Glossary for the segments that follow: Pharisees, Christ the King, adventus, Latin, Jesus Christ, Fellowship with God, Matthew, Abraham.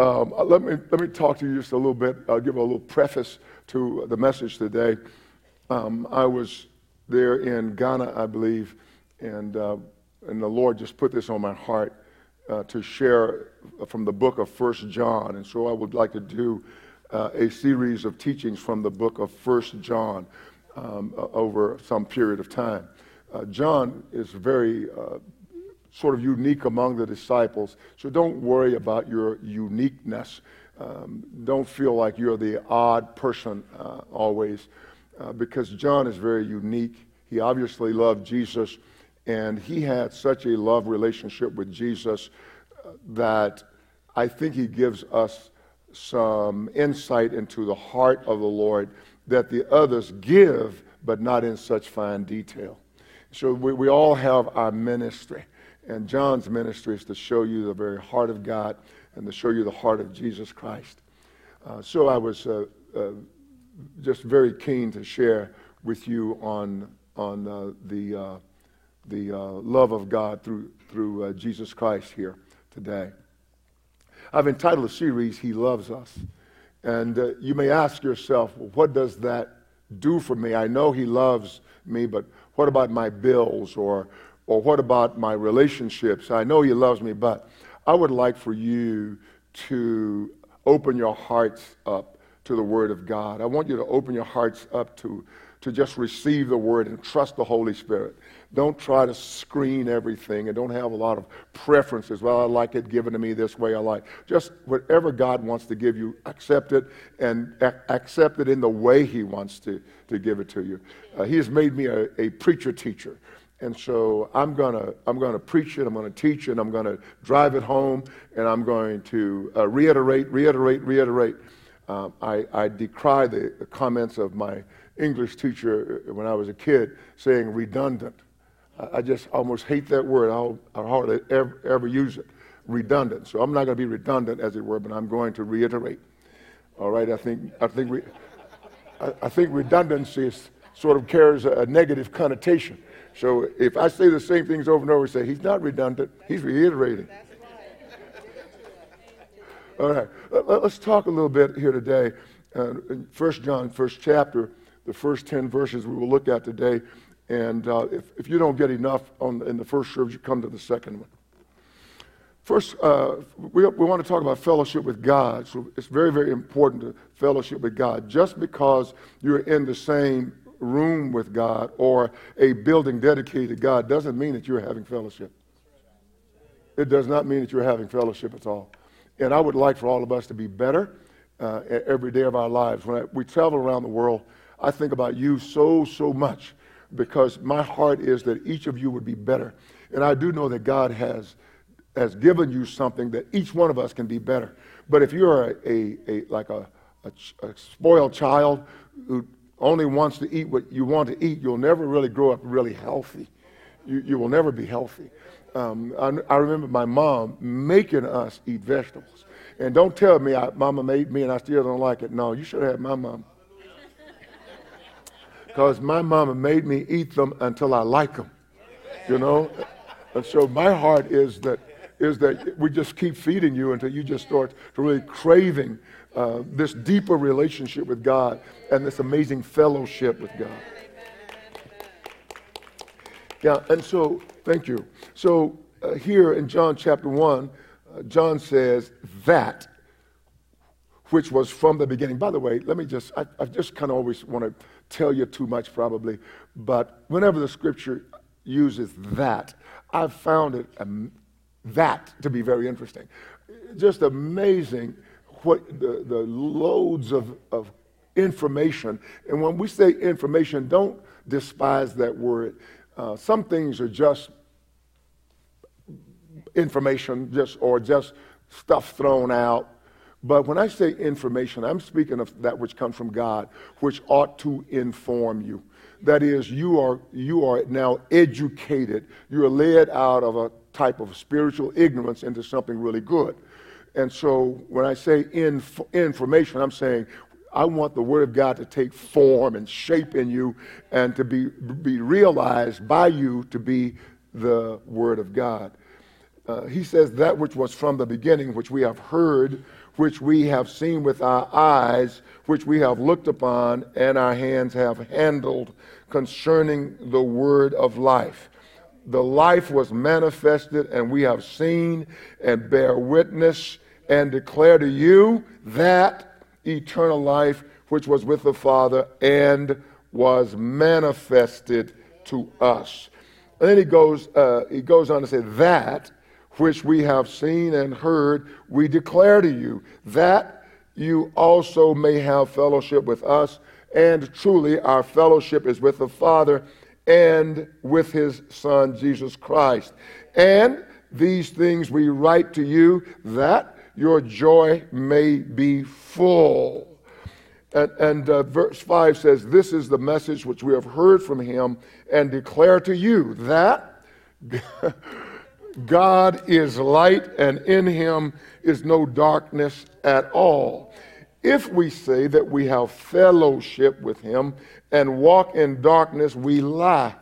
Let me talk to you just a little bit. I'll give a little preface to the message today. I was there in Ghana, I believe, and the Lord just put this on my heart to share from the book of 1 John. And so I would like to do a series of teachings from the book of 1 John over some period of time. John is very sort of unique among the disciples, so don't worry about your uniqueness. Don't feel like you're the odd person always, because John is very unique. He obviously loved Jesus, and he had such a love relationship with Jesus that I think he gives us some insight into the heart of the Lord that the others give, but not in such fine detail. So we all have our ministry. And John's ministry is to show you the very heart of God and to show you the heart of Jesus Christ. So I was just very keen to share with you on the love of God through Jesus Christ here today. I've entitled the series, He Loves Us. And you may ask yourself, well, what does that do for me? I know He loves me, but what about my bills or what about my relationships? I know He loves me, but I would like for you to open your hearts up to the Word of God. I want you to open your hearts up to just receive the Word and trust the Holy Spirit. Don't try to screen everything and don't have a lot of preferences. Well, I like it given to me this way. I like just whatever God wants to give you, accept it and accept it in the way He wants to give it to you. He has made me a preacher teacher. And so I'm gonna preach it, I'm gonna teach it, I'm gonna drive it home, and I'm going to reiterate. I decry the comments of my English teacher when I was a kid saying redundant. I just almost hate that word. I hardly ever use it, redundant. So I'm not gonna be redundant, as it were, but I'm going to reiterate. All right, I think redundancy is, sort of carries a negative connotation. So if I say the same things over and over, say, he's not redundant, he's reiterating. All right, let's talk a little bit here today. In 1 John, first chapter, the first 10 verses we will look at today. And if you don't get enough in the first service, you come to the second one. First, we want to talk about fellowship with God. So it's very, very important to fellowship with God. Just because you're in the same room with God or a building dedicated to God doesn't mean that you're having fellowship. It does not mean that you're having fellowship at all. And I would like for all of us to be better every day of our lives. When we travel around the world, I think about you so much because my heart is that each of you would be better. And I do know that God has given you something that each one of us can be better. But if you're like a spoiled child who only wants to eat what you want to eat, you'll never really grow up really healthy. You will never be healthy. I remember my mom making us eat vegetables. And don't tell me Mama made me and I still don't like it. No, you should have had my mom. Because my mama made me eat them until I like them, you know? And so my heart is that we just keep feeding you until you just start to really craving this deeper relationship with God and this amazing fellowship with God. Yeah, and so, thank you. So here in John chapter 1, John says that which was from the beginning. By the way, let me just, I just kind of always want to tell you too much probably, but whenever the scripture uses that, I've found it that to be very interesting. Just amazing what the loads of information, and when we say information, don't despise that word. Some things are just information, just stuff thrown out. But when I say information, I'm speaking of that which comes from God, which ought to inform you. That is, you are now educated. You are led out of a type of spiritual ignorance into something really good. And so when I say information, I'm saying I want the Word of God to take form and shape in you and to be realized by you to be the Word of God. He says that which was from the beginning, which we have heard, which we have seen with our eyes, which we have looked upon, and our hands have handled, concerning the word of life. The life was manifested, and we have seen and bear witness and declare to you that eternal life which was with the Father and was manifested to us. And then he goes on to say, that which we have seen and heard, we declare to you, that you also may have fellowship with us. And truly, our fellowship is with the Father and with his Son, Jesus Christ. And these things we write to you, that your joy may be full. And verse 5 says, this is the message which we have heard from him and declare to you, that God is light, and in him is no darkness at all. If we say that we have fellowship with him and walk in darkness, we lie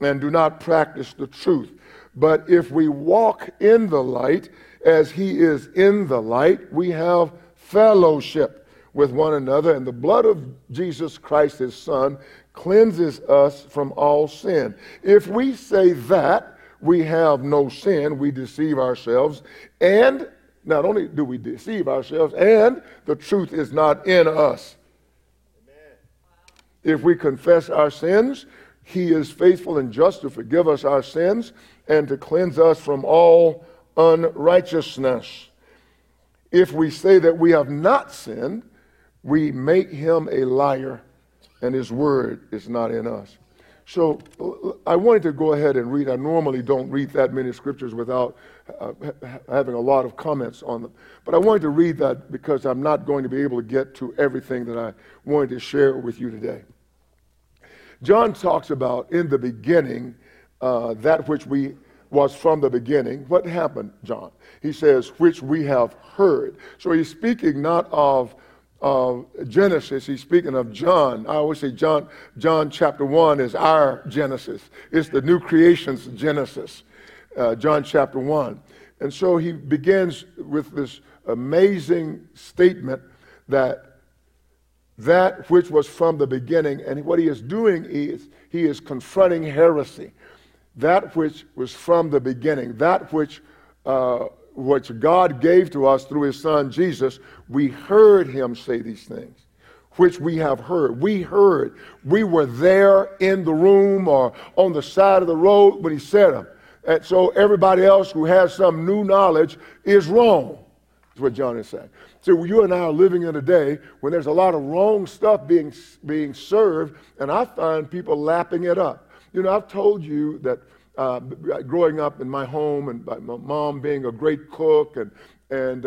and do not practice the truth. But if we walk in the light, as he is in the light, we have fellowship with one another, and the blood of Jesus Christ, his Son, cleanses us from all sin. If we say that we have no sin, we deceive ourselves, and not only do we deceive ourselves, and the truth is not in us. Amen. If we confess our sins, he is faithful and just to forgive us our sins and to cleanse us from all unrighteousness. If we say that we have not sinned, we make him a liar, and his word is not in us. So I wanted to go ahead and read. I normally don't read that many scriptures without having a lot of comments on them. But I wanted to read that because I'm not going to be able to get to everything that I wanted to share with you today. John talks about, in the beginning, that which we was from the beginning. What happened, John? He says, which we have heard. So he's speaking not of Genesis, he's speaking of John. I always say John chapter 1 is our Genesis. It's the new creation's Genesis, John chapter 1. And so he begins with this amazing statement that which was from the beginning, and what he is doing is he is confronting heresy. That which was from the beginning, that which God gave to us through his Son Jesus, we heard him say these things, which we have heard. We heard. We were there in the room or on the side of the road when he said them. And so everybody else who has some new knowledge is wrong. That's what John is saying. So you and I are living in a day when there's a lot of wrong stuff being served, and I find people lapping it up. You know, I've told you that growing up in my home and by my mom being a great cook, and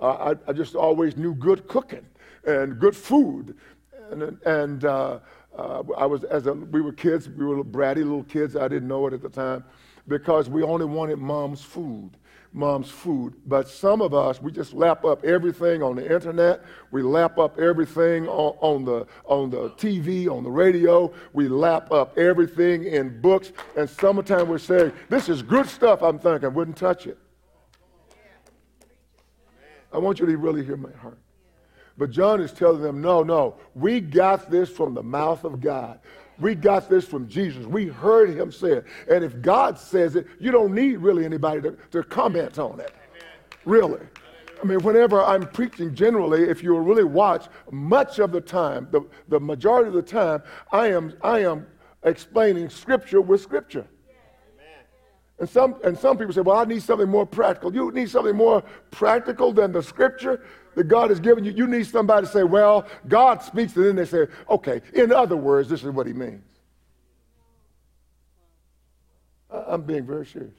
I just always knew good cooking and good food. And I was, we were kids, we were little bratty little kids. I didn't know it at the time because we only wanted mom's food. But some of us, we just lap up everything on the internet. We lap up everything on the TV, on the radio. We lap up everything in books. And sometimes we say, this is good stuff, I'm thinking. Wouldn't touch it. I want you to really hear my heart. But John is telling them, no, we got this from the mouth of God. We got this from Jesus. We heard him say it. And if God says it, you don't need really anybody to comment on it. Amen. Really. I mean, whenever I'm preaching generally, if you'll really watch, much of the time, the majority of the time, I am explaining scripture with scripture. Amen. And some people say, well, I need something more practical. You need something more practical than the scripture that God has given you. You need somebody to say, well, God speaks, and then they say, okay, in other words, this is what he means. I'm being very serious.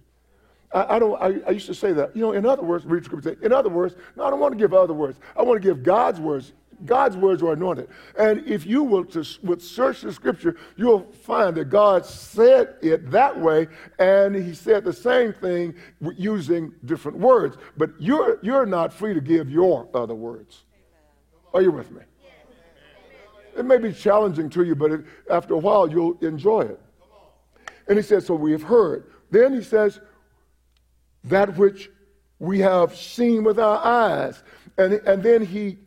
I used to say that, you know, in other words, read scripture, in other words, no, I don't want to give other words. I want to give God's words. God's words are anointed. And if you would search the scripture, you'll find that God said it that way, and he said the same thing using different words. But you're not free to give your other words. Are you with me? It may be challenging to you, but after a while, you'll enjoy it. And he says, so we have heard. Then he says, that which we have seen with our eyes. And then he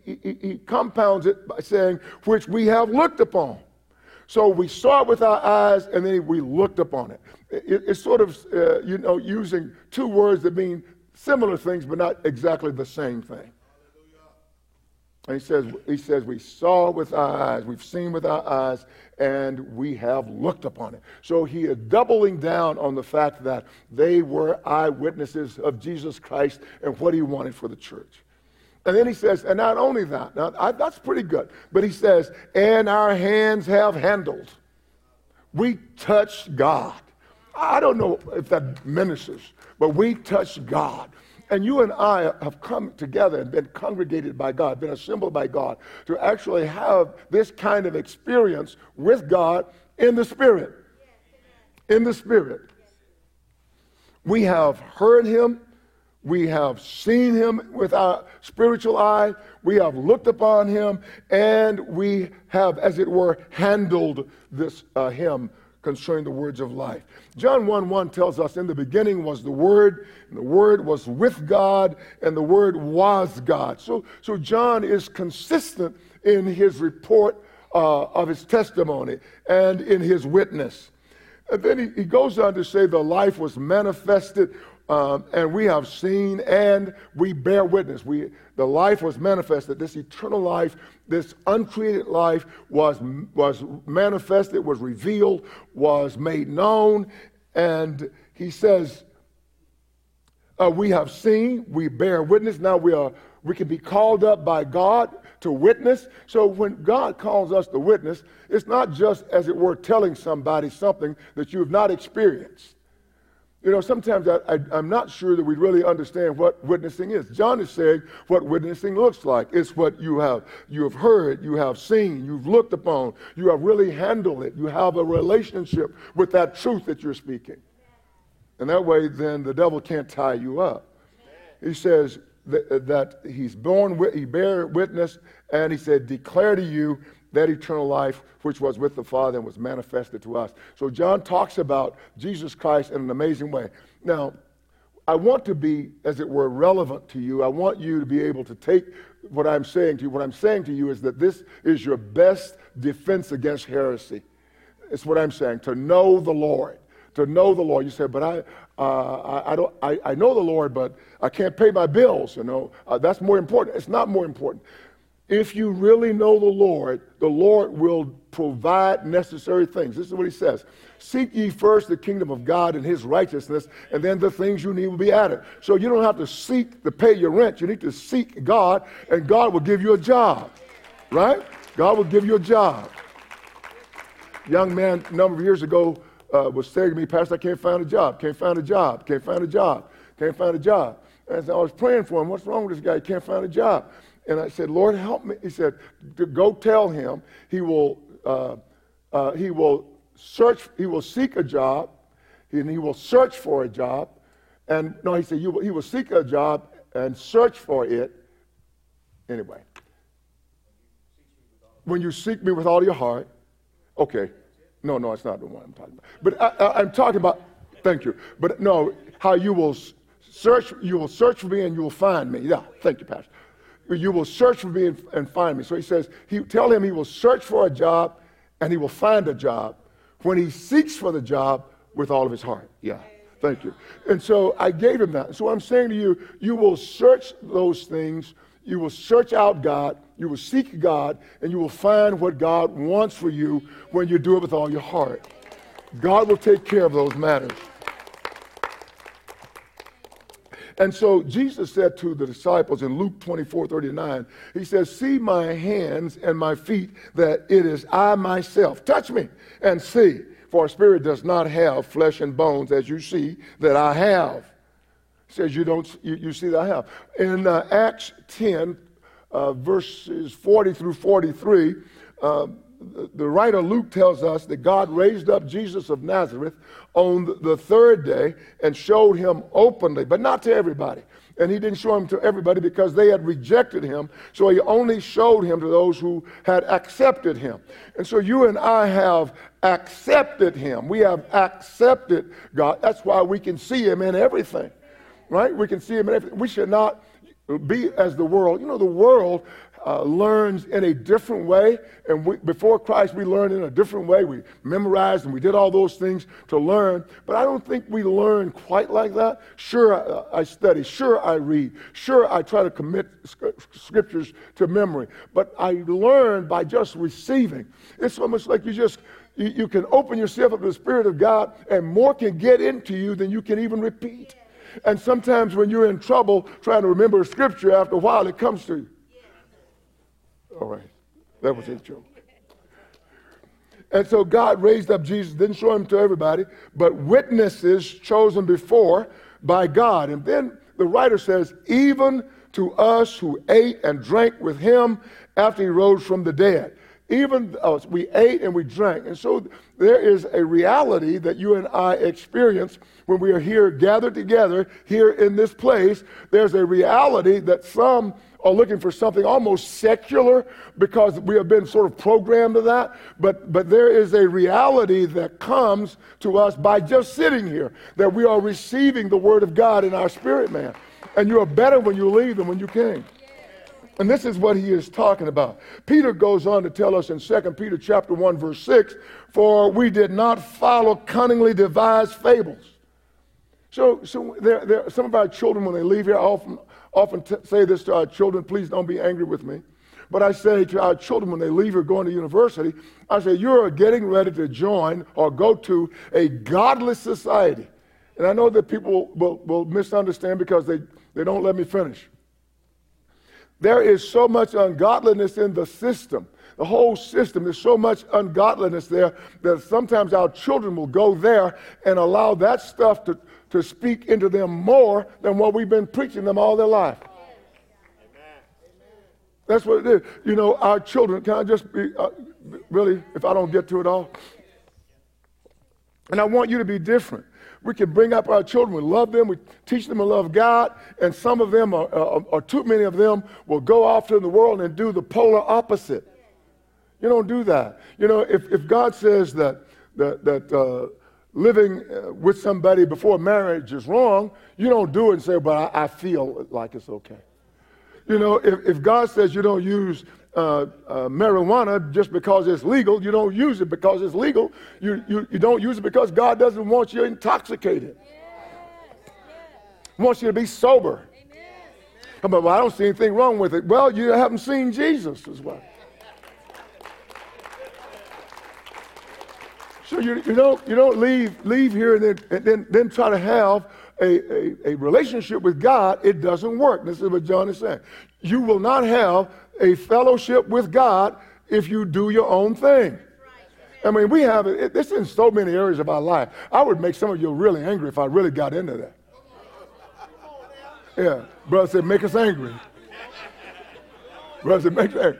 compounds it by saying, which we have looked upon. So we saw it with our eyes, and then we looked upon it. It's sort of, using two words that mean similar things, but not exactly the same thing. And he says, we saw with our eyes, we've seen with our eyes, and we have looked upon it. So he is doubling down on the fact that they were eyewitnesses of Jesus Christ and what he wanted for the church. And then he says, and not only that, that's pretty good, but he says, and our hands have handled. We touched God. I don't know if that ministers, but we touched God. And you and I have come together and been congregated by God, been assembled by God, to actually have this kind of experience with God in the Spirit. In the Spirit. We have heard him. We have seen him with our spiritual eye. We have looked upon him. And we have, as it were, handled this him concerning the words of life. John 1:1 tells us, in the beginning was the Word, and the Word was with God, and the Word was God. So John is consistent in his report of his testimony and in his witness. And then he goes on to say, the life was manifested, and we have seen, and we bear witness. The life was manifested. This eternal life, this uncreated life was manifested, was revealed, was made known. And he says, we have seen, we bear witness. Now we can be called up by God to witness. So when God calls us to witness, it's not just, as it were, telling somebody something that you have not experienced. You know, sometimes I'm not sure that we really understand what witnessing is. John is saying what witnessing looks like. It's what you have heard, you have seen, you've looked upon, you have really handled it. You have a relationship with that truth that you're speaking. And that way, then, the devil can't tie you up. He says that he bare witness, and he said, declare to you that eternal life which was with the Father and was manifested to us. So John talks about Jesus Christ in an amazing way. Now, I want to be, as it were, relevant to you. I want you to be able to take what I'm saying to you. What I'm saying to you is that this is your best defense against heresy. It's what I'm saying, to know the Lord. To know the Lord. You say, but I know the Lord, but I can't pay my bills. You know, that's more important. It's not more important. If you really know the Lord will provide necessary things. This is what he says. Seek ye first the kingdom of God and his righteousness, and then the things you need will be added. So you don't have to seek to pay your rent. You need to seek God, and God will give you a job. Right? God will give you a job. Young man a number of years ago was saying to me, Pastor, I can't find a job. Can't find a job. Can't find a job. Can't find a job. And so I was praying for him. What's wrong with this guy? He can't find a job. And I said, Lord, help me. He said, go tell him he will seek a job, and he will search for a job. And no, he said, he will seek a job and search for it. Anyway, when you seek me with all your heart, okay. No, it's not the one I'm talking about. But I'm talking about, thank you. But no, how you will search for me and you will find me. Yeah, thank you, Pastor. You will search for me and find me. So he says, tell him he will search for a job and he will find a job when he seeks for the job with all of his heart. Yeah, thank you. And so I gave him that. So I'm saying to you, you will search those things. You will search out God. You will seek God, and you will find what God wants for you when you do it with all your heart. God will take care of those matters. And so Jesus said to the disciples in Luke 24:39, he says, see my hands and my feet, that it is I myself. Touch me and see, for a spirit does not have flesh and bones, as you see that I have. He says, you see that I have. In Acts 10, verses 40 through 43, the writer Luke tells us that God raised up Jesus of Nazareth on the third day and showed him openly, but not to everybody. And he didn't show him to everybody because they had rejected him. So he only showed him to those who had accepted him. And so you and I have accepted him. We have accepted God. That's why we can see him in everything. right? We can see him in everything. We should not be as the world. You know, the world learns in a different way, and before Christ we learned in a different way. We memorized and we did all those things to learn, but I don't think we learn quite like that. Sure, I study. Sure, I read. Sure, I try to commit scriptures to memory, but I learn by just receiving. It's almost like you can open yourself up to the Spirit of God, and more can get into you than you can even repeat. And sometimes when you're in trouble trying to remember a scripture, after a while it comes to you. All right, that was his joke. And so God raised up Jesus, didn't show him to everybody, but witnesses chosen before by God. And then the writer says, even to us who ate and drank with him after he rose from the dead. Even us, we ate and we drank. And so there is a reality that you and I experience when we are here gathered together, here in this place. There's a reality that some are looking for something almost secular because we have been sort of programmed to that. But there is a reality that comes to us by just sitting here, that we are receiving the Word of God in our spirit, man. And you are better when you leave than when you came. And this is what he is talking about. Peter goes on to tell us in 2 Peter chapter 1, verse 6, for we did not follow cunningly devised fables. So some of our children, when they leave here, often say this to our children, please don't be angry with me. But I say to our children when they leave here going to university, I say, you're getting ready to join or go to a godless society. And I know that people will misunderstand because they don't let me finish. There is so much ungodliness in the system. The whole system, there's so much ungodliness there that sometimes our children will go there and allow that stuff to speak into them more than what we've been preaching them all their life. Amen. That's what it is. You know, our children, can I just be, really, if I don't get to it all? And I want you to be different. We can bring up our children. We love them. We teach them to love God. And some of them, or too many of them, will go off to the world and do the polar opposite. You don't do that. You know, if God says that living with somebody before marriage is wrong, you don't do it and say, but I feel like it's okay. You know, if God says you don't use marijuana just because it's legal, you don't use it because it's legal. You don't use it because God doesn't want you intoxicated. He wants you to be sober. But well, I don't see anything wrong with it. Well, you haven't seen Jesus as well. So you don't leave here and then try to have a relationship with God. It doesn't work. This is what John is saying. You will not have a fellowship with God if you do your own thing. I mean, we have it. This is in so many areas of our life. I would make some of you really angry if I really got into that. Yeah, brother said, make us angry. Brother said, make us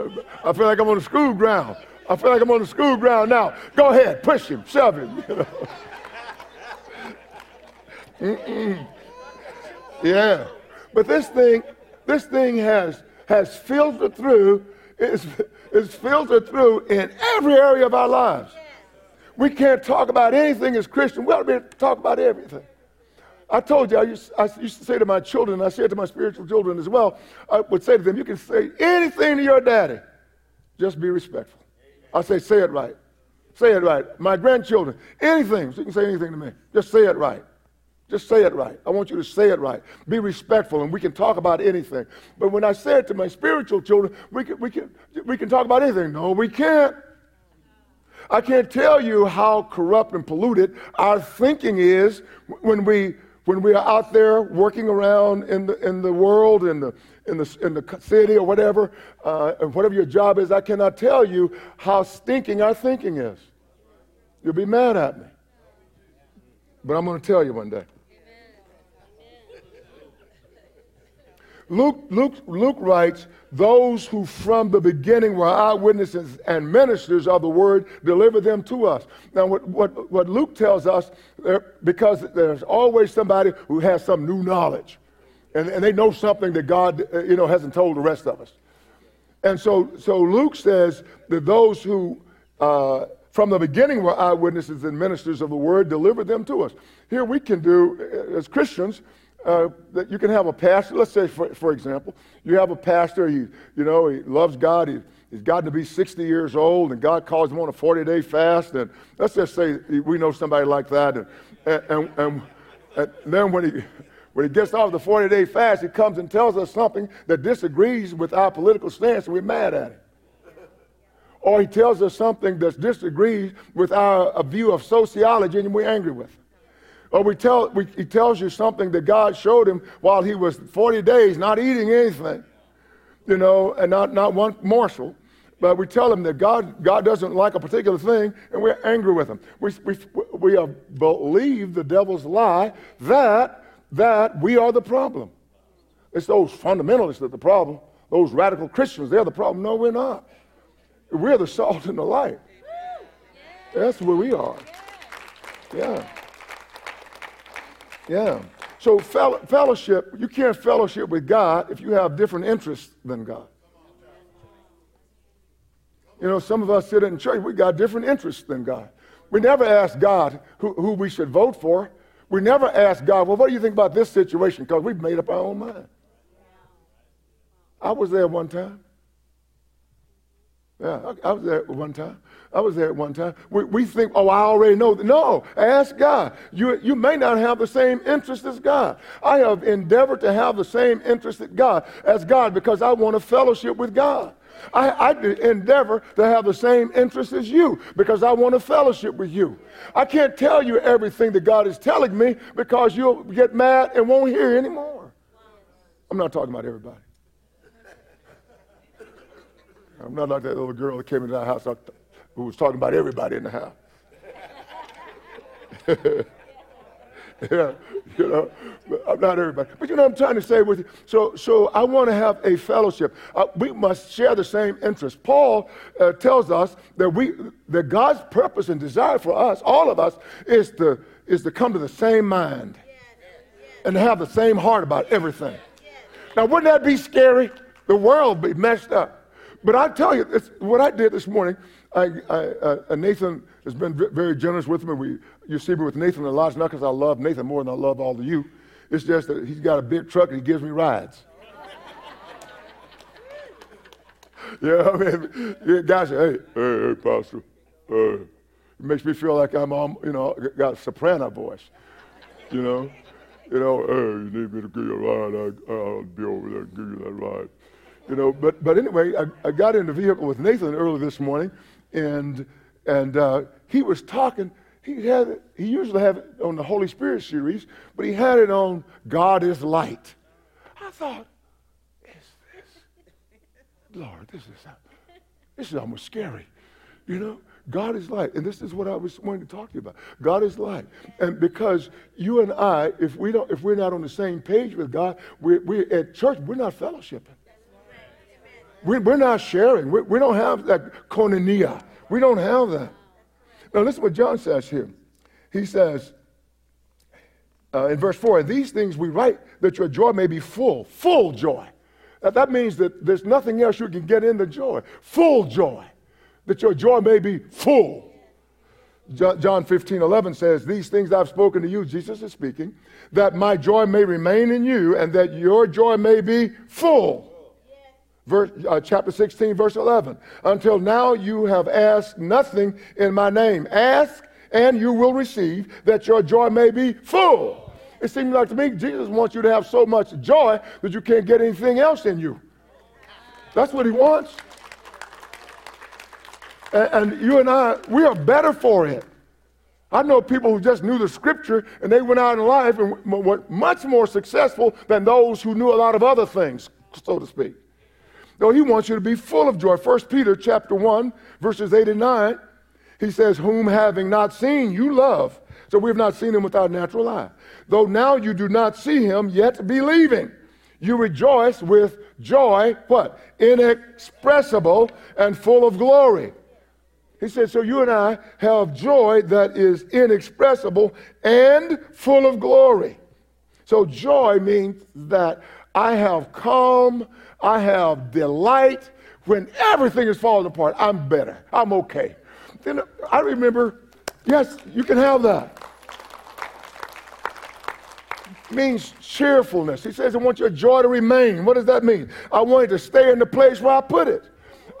angry. I feel like I'm on the school ground. I feel like I'm on the school ground now. Go ahead, push him, shove him. You know? Mm-mm. Yeah, but this thing has filtered through. It's filtered through in every area of our lives. We can't talk about anything as Christian. We ought to be able to talk about everything. I told you, I used to say to my children, I said to my spiritual children as well, I would say to them, you can say anything to your daddy. Just be respectful. I say it right. Say it right. My grandchildren, anything. So you can say anything to me. Just say it right. Just say it right. I want you to say it right. Be respectful, and we can talk about anything. But when I say it to my spiritual children, we can talk about anything. No, we can't. I can't tell you how corrupt and polluted our thinking is when we are out there working around in the world, in the city or whatever, and whatever your job is. I cannot tell you how stinking our thinking is. You'll be mad at me, but I'm going to tell you one day. Luke writes, those who from the beginning were eyewitnesses and ministers of the word, deliver them to us. Now, what Luke tells us, because there's always somebody who has some new knowledge, and they know something that God, you know, hasn't told the rest of us. And so Luke says that those who from the beginning were eyewitnesses and ministers of the word, deliver them to us. Here we can do, as Christians, that you can have a pastor. Let's say, for example, you have a pastor, he loves God, he's gotten to be 60 years old, and God calls him on a 40-day fast, and let's just say we know somebody like that, and then when he gets off the 40-day fast, he comes and tells us something that disagrees with our political stance, and we're mad at him. Or he tells us something that disagrees with our view of sociology, and we're angry with him. Or he tells you something that God showed him while he was 40 days not eating anything, and not one morsel. But we tell him that God doesn't like a particular thing, and we're angry with him. We believe the devil's lie that we are the problem. It's those fundamentalists that are the problem. Those radical Christians, they're the problem. No, we're not. We're the salt and the light. That's where we are. Yeah. Yeah. So fellowship, you can't fellowship with God if you have different interests than God. Some of us sit in church, we got different interests than God. We never ask God who we should vote for. We never ask God, well, what do you think about this situation? Because we've made up our own mind. I was there one time. Yeah, I was there one time. We think, oh, I already know. No, ask God. You may not have the same interest as God. I have endeavored to have the same interest as God because I want a fellowship with God. I endeavor to have the same interest as you because I want a fellowship with you. I can't tell you everything that God is telling me because you'll get mad and won't hear anymore. I'm not talking about everybody. I'm not like that little girl that came into our house who was talking about everybody in the house. Yeah, I'm not everybody. But you know what I'm trying to say with you? So I want to have a fellowship. We must share the same interests. Paul tells us that God's purpose and desire for us, all of us, is to come to the same mind and have the same heart about everything. Now, wouldn't that be scary? The world would be messed up. But I tell you, what I did this morning, Nathan has been very generous with me. You see me with Nathan a lot. It's not because I love Nathan more than I love all of you. It's just that he's got a big truck and he gives me rides. Guys say, hey, Pastor. It makes me feel like I'm, got a soprano voice, you need me to give you a ride, I'll be over there and give you that ride. But anyway, I got in the vehicle with Nathan early this morning, and he was talking. He usually had it on the Holy Spirit series, but he had it on God is light. I thought, Lord, this is almost scary, God is light, and this is what I was wanting to talk to you about. God is light, and because you and I, if we're not on the same page with God, we're at church, we're not fellowshipping. We're not sharing. We don't have that koinonia. We don't have that. Now listen to what John says here. He says in verse 4, these things we write that your joy may be full. Full joy. That means that there's nothing else you can get in the joy. Full joy. That your joy may be full. John 15:11 says, these things I've spoken to you, Jesus is speaking, that my joy may remain in you and that your joy may be full. Chapter 16, verse 11. Until now you have asked nothing in my name. Ask and you will receive that your joy may be full. It seems like to me Jesus wants you to have so much joy that you can't get anything else in you. That's what he wants. And you and I, we are better for it. I know people who just knew the scripture and they went out in life and were much more successful than those who knew a lot of other things, so to speak. No, he wants you to be full of joy. 1 Peter chapter 1, verses 8 and 9, he says, whom having not seen, you love. So we have not seen him with our natural eye. Though now you do not see him, yet believing, you rejoice with joy, what? Inexpressible and full of glory. He said, so you and I have joy that is inexpressible and full of glory. So joy means that I have calm, I have delight. When everything is falling apart, I'm better. I'm okay. Then I remember, yes, you can have that. means cheerfulness. He says, I want your joy to remain. What does that mean? I want it to stay in the place where I put it.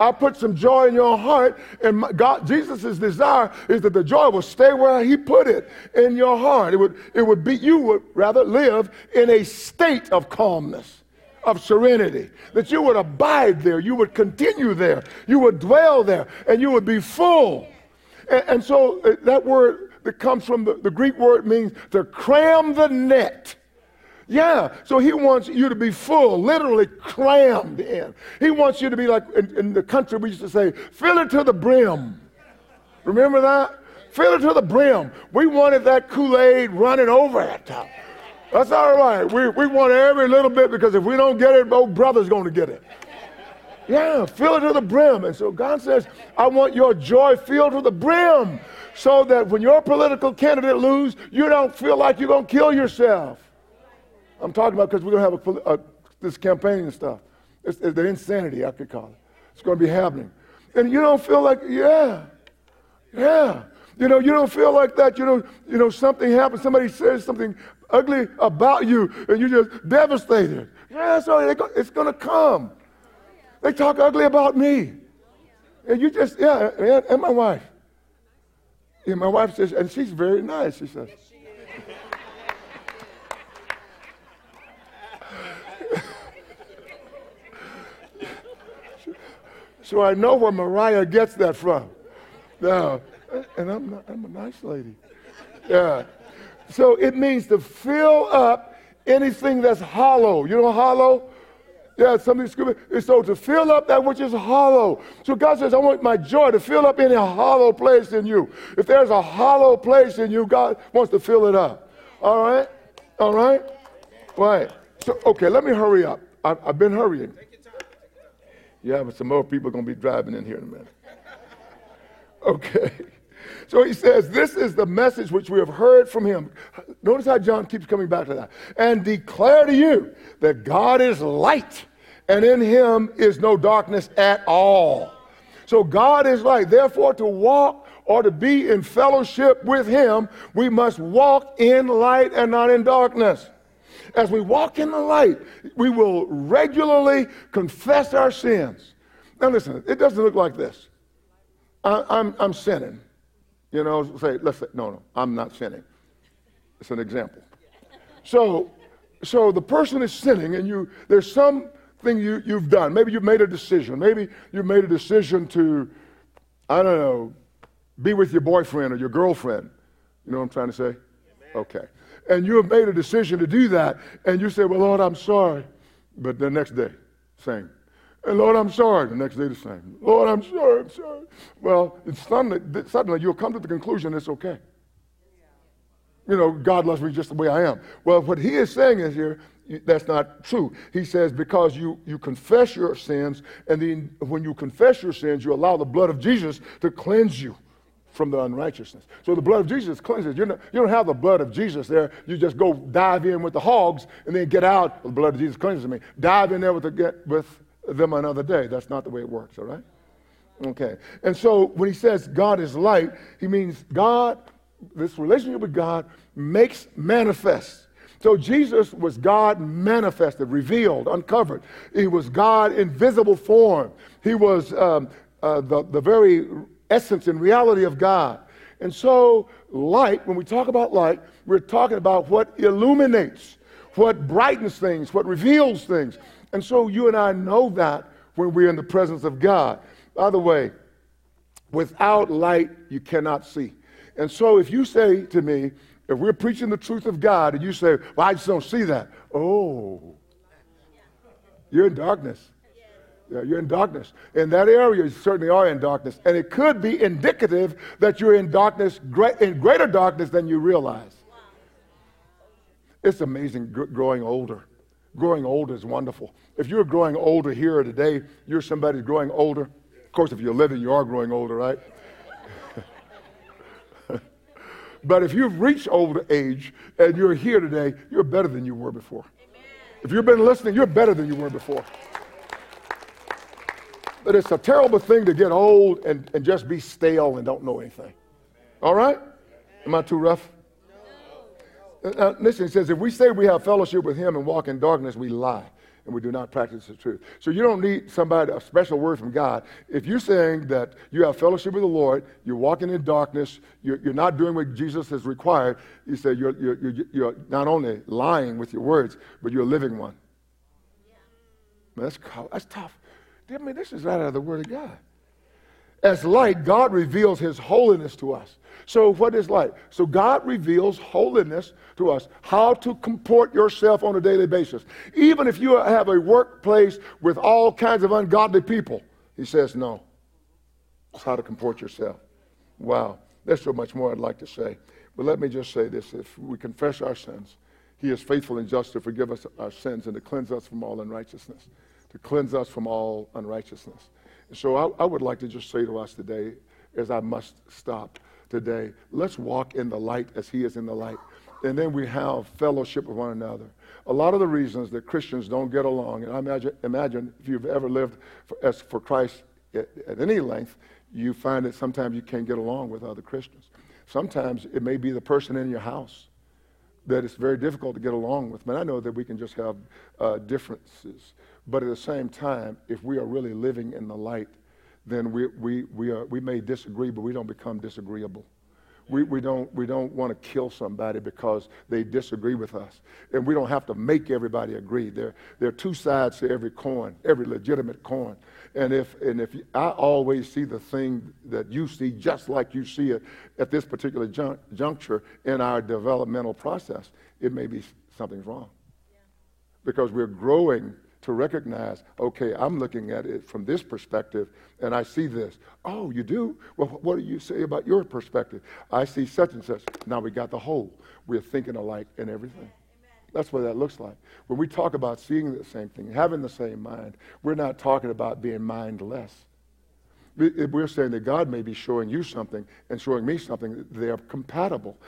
I put some joy in your heart, and Jesus' desire is that the joy will stay where he put it, in your heart. You would rather live in a state of calmness, of serenity, that you would abide there, you would continue there, you would dwell there, and you would be full. And so that word that comes from the Greek word means to cram the net. Yeah, so he wants you to be full, literally crammed in. He wants you to be like, in the country we used to say, fill it to the brim. Remember that? Fill it to the brim. We wanted that Kool-Aid running over at top. That's all right. We want every little bit, because if we don't get it, old brother's going to get it. Yeah, fill it to the brim. And so God says, I want your joy filled to the brim, so that when your political candidate loses, you don't feel like you're going to kill yourself. I'm talking about, because we're going to have this campaign and stuff. It's the insanity, I could call it. It's going to be happening. And you don't feel like, you don't feel like that. You know, something happens, somebody says something ugly about you, and you're just devastated. Yeah, so it's going to come. They talk ugly about me. And you just, and my wife. And my wife says, and she's very nice, she says. So I know where Mariah gets that from. Now, and I'm a nice lady. Yeah. So it means to fill up anything that's hollow. You know hollow? Yeah, something stupid. So to fill up that which is hollow. So God says, I want my joy to fill up any hollow place in you. If there's a hollow place in you, God wants to fill it up. All right? All right? Right. So, okay, let me hurry up. I've been hurrying. Yeah, but some more people are going to be driving in here in a minute. Okay. So he says, this is the message which we have heard from him. Notice how John keeps coming back to that. And declare to you that God is light, and in him is no darkness at all. So God is light. Therefore, to walk or to be in fellowship with him, we must walk in light and not in darkness. As we walk in the light, we will regularly confess our sins. Now listen, it doesn't look like this. I'm sinning. You know, let's say, no, I'm not sinning. It's an example. So the person is sinning, and there's something you've done. Maybe you've made a decision. Maybe you've made a decision to, I don't know, be with your boyfriend or your girlfriend. You know what I'm trying to say? Okay. And you have made a decision to do that, and you say, well, Lord, I'm sorry. But the next day, same. And Lord, I'm sorry. The next day, the same. Lord, I'm sorry, I'm sorry. Well, suddenly you'll come to the conclusion it's okay. You know, God loves me just the way I am. Well, what he is saying is here, that's not true. He says, because you confess your sins, and then when you confess your sins, you allow the blood of Jesus to cleanse you from the unrighteousness. So the blood of Jesus cleanses. You don't have the blood of Jesus there. You just go dive in with the hogs and then get out. The blood of Jesus cleanses me. Dive in there with them another day. That's not the way it works, all right? Okay. And so when he says God is light, he means God, this relationship with God, makes manifest. So Jesus was God manifested, revealed, uncovered. He was God in visible form. He was the very essence and reality of God. And so light, when we talk about light, we're talking about what illuminates, what brightens things, what reveals things. And so you and I know that when we're in the presence of God. By the way, without light, you cannot see. And so if you say to me, if we're preaching the truth of God, and you say, well, I just don't see that. Oh, you're in darkness. Yeah, you're in darkness. In that area, you certainly are in darkness. And it could be indicative that you're in darkness, in greater darkness than you realize. Wow. It's amazing growing older. Growing older is wonderful. If you're growing older here today, you're somebody growing older. Of course, if you're living, you are growing older, right? But if you've reached older age and you're here today, you're better than you were before. Amen. If you've been listening, you're better than you were before. But it's a terrible thing to get old and just be stale and don't know anything. All right? Am I too rough? Listen, it says, if we say we have fellowship with him and walk in darkness, we lie and we do not practice the truth. So you don't need somebody, a special word from God. If you're saying that you have fellowship with the Lord, you're walking in darkness, you're not doing what Jesus has required, you say you're not only lying with your words, but you're a living one. Yeah. That's tough. I mean, this is right out of the Word of God. As light, God reveals his holiness to us. So what is light? So God reveals holiness to us, how to comport yourself on a daily basis. Even if you have a workplace with all kinds of ungodly people, he says no. It's how to comport yourself. Wow, there's so much more I'd like to say. But let me just say this. If we confess our sins, he is faithful and just to forgive us our sins and to cleanse us from all unrighteousness. To cleanse us from all unrighteousness. So I would like to just say to us today, as I must stop today, let's walk in the light as he is in the light. And then we have fellowship with one another. A lot of the reasons that Christians don't get along, and I imagine if you've ever lived for Christ at any length, you find that sometimes you can't get along with other Christians. Sometimes it may be the person in your house that it's very difficult to get along with. But I know that we can just have differences. But at the same time, if we are really living in the light, then we may disagree, but we don't become disagreeable. We don't want to kill somebody because they disagree with us. And we don't have to make everybody agree. There are two sides to every coin, every legitimate coin. And if I always see the thing that you see just like you see it at this particular juncture in our developmental process, it may be something's wrong. Yeah. Because we're growing to recognize, okay, I'm looking at it from this perspective, and I see this. Oh, you do? Well, what do you say about your perspective? I see such and such. Now we got the whole. We're thinking alike in everything. Amen. That's what that looks like. When we talk about seeing the same thing, having the same mind, we're not talking about being mindless. We're saying that God may be showing you something and showing me something. They are compatible.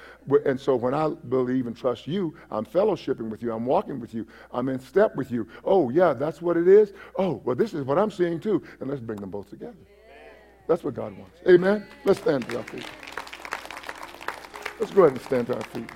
And so when I believe and trust you, I'm fellowshipping with you. I'm walking with you. I'm in step with you. Oh, yeah, that's what it is. Oh, well, this is what I'm seeing too. And let's bring them both together. Amen. That's what God wants. Amen? Let's stand to our feet. Let's go ahead and stand to our feet.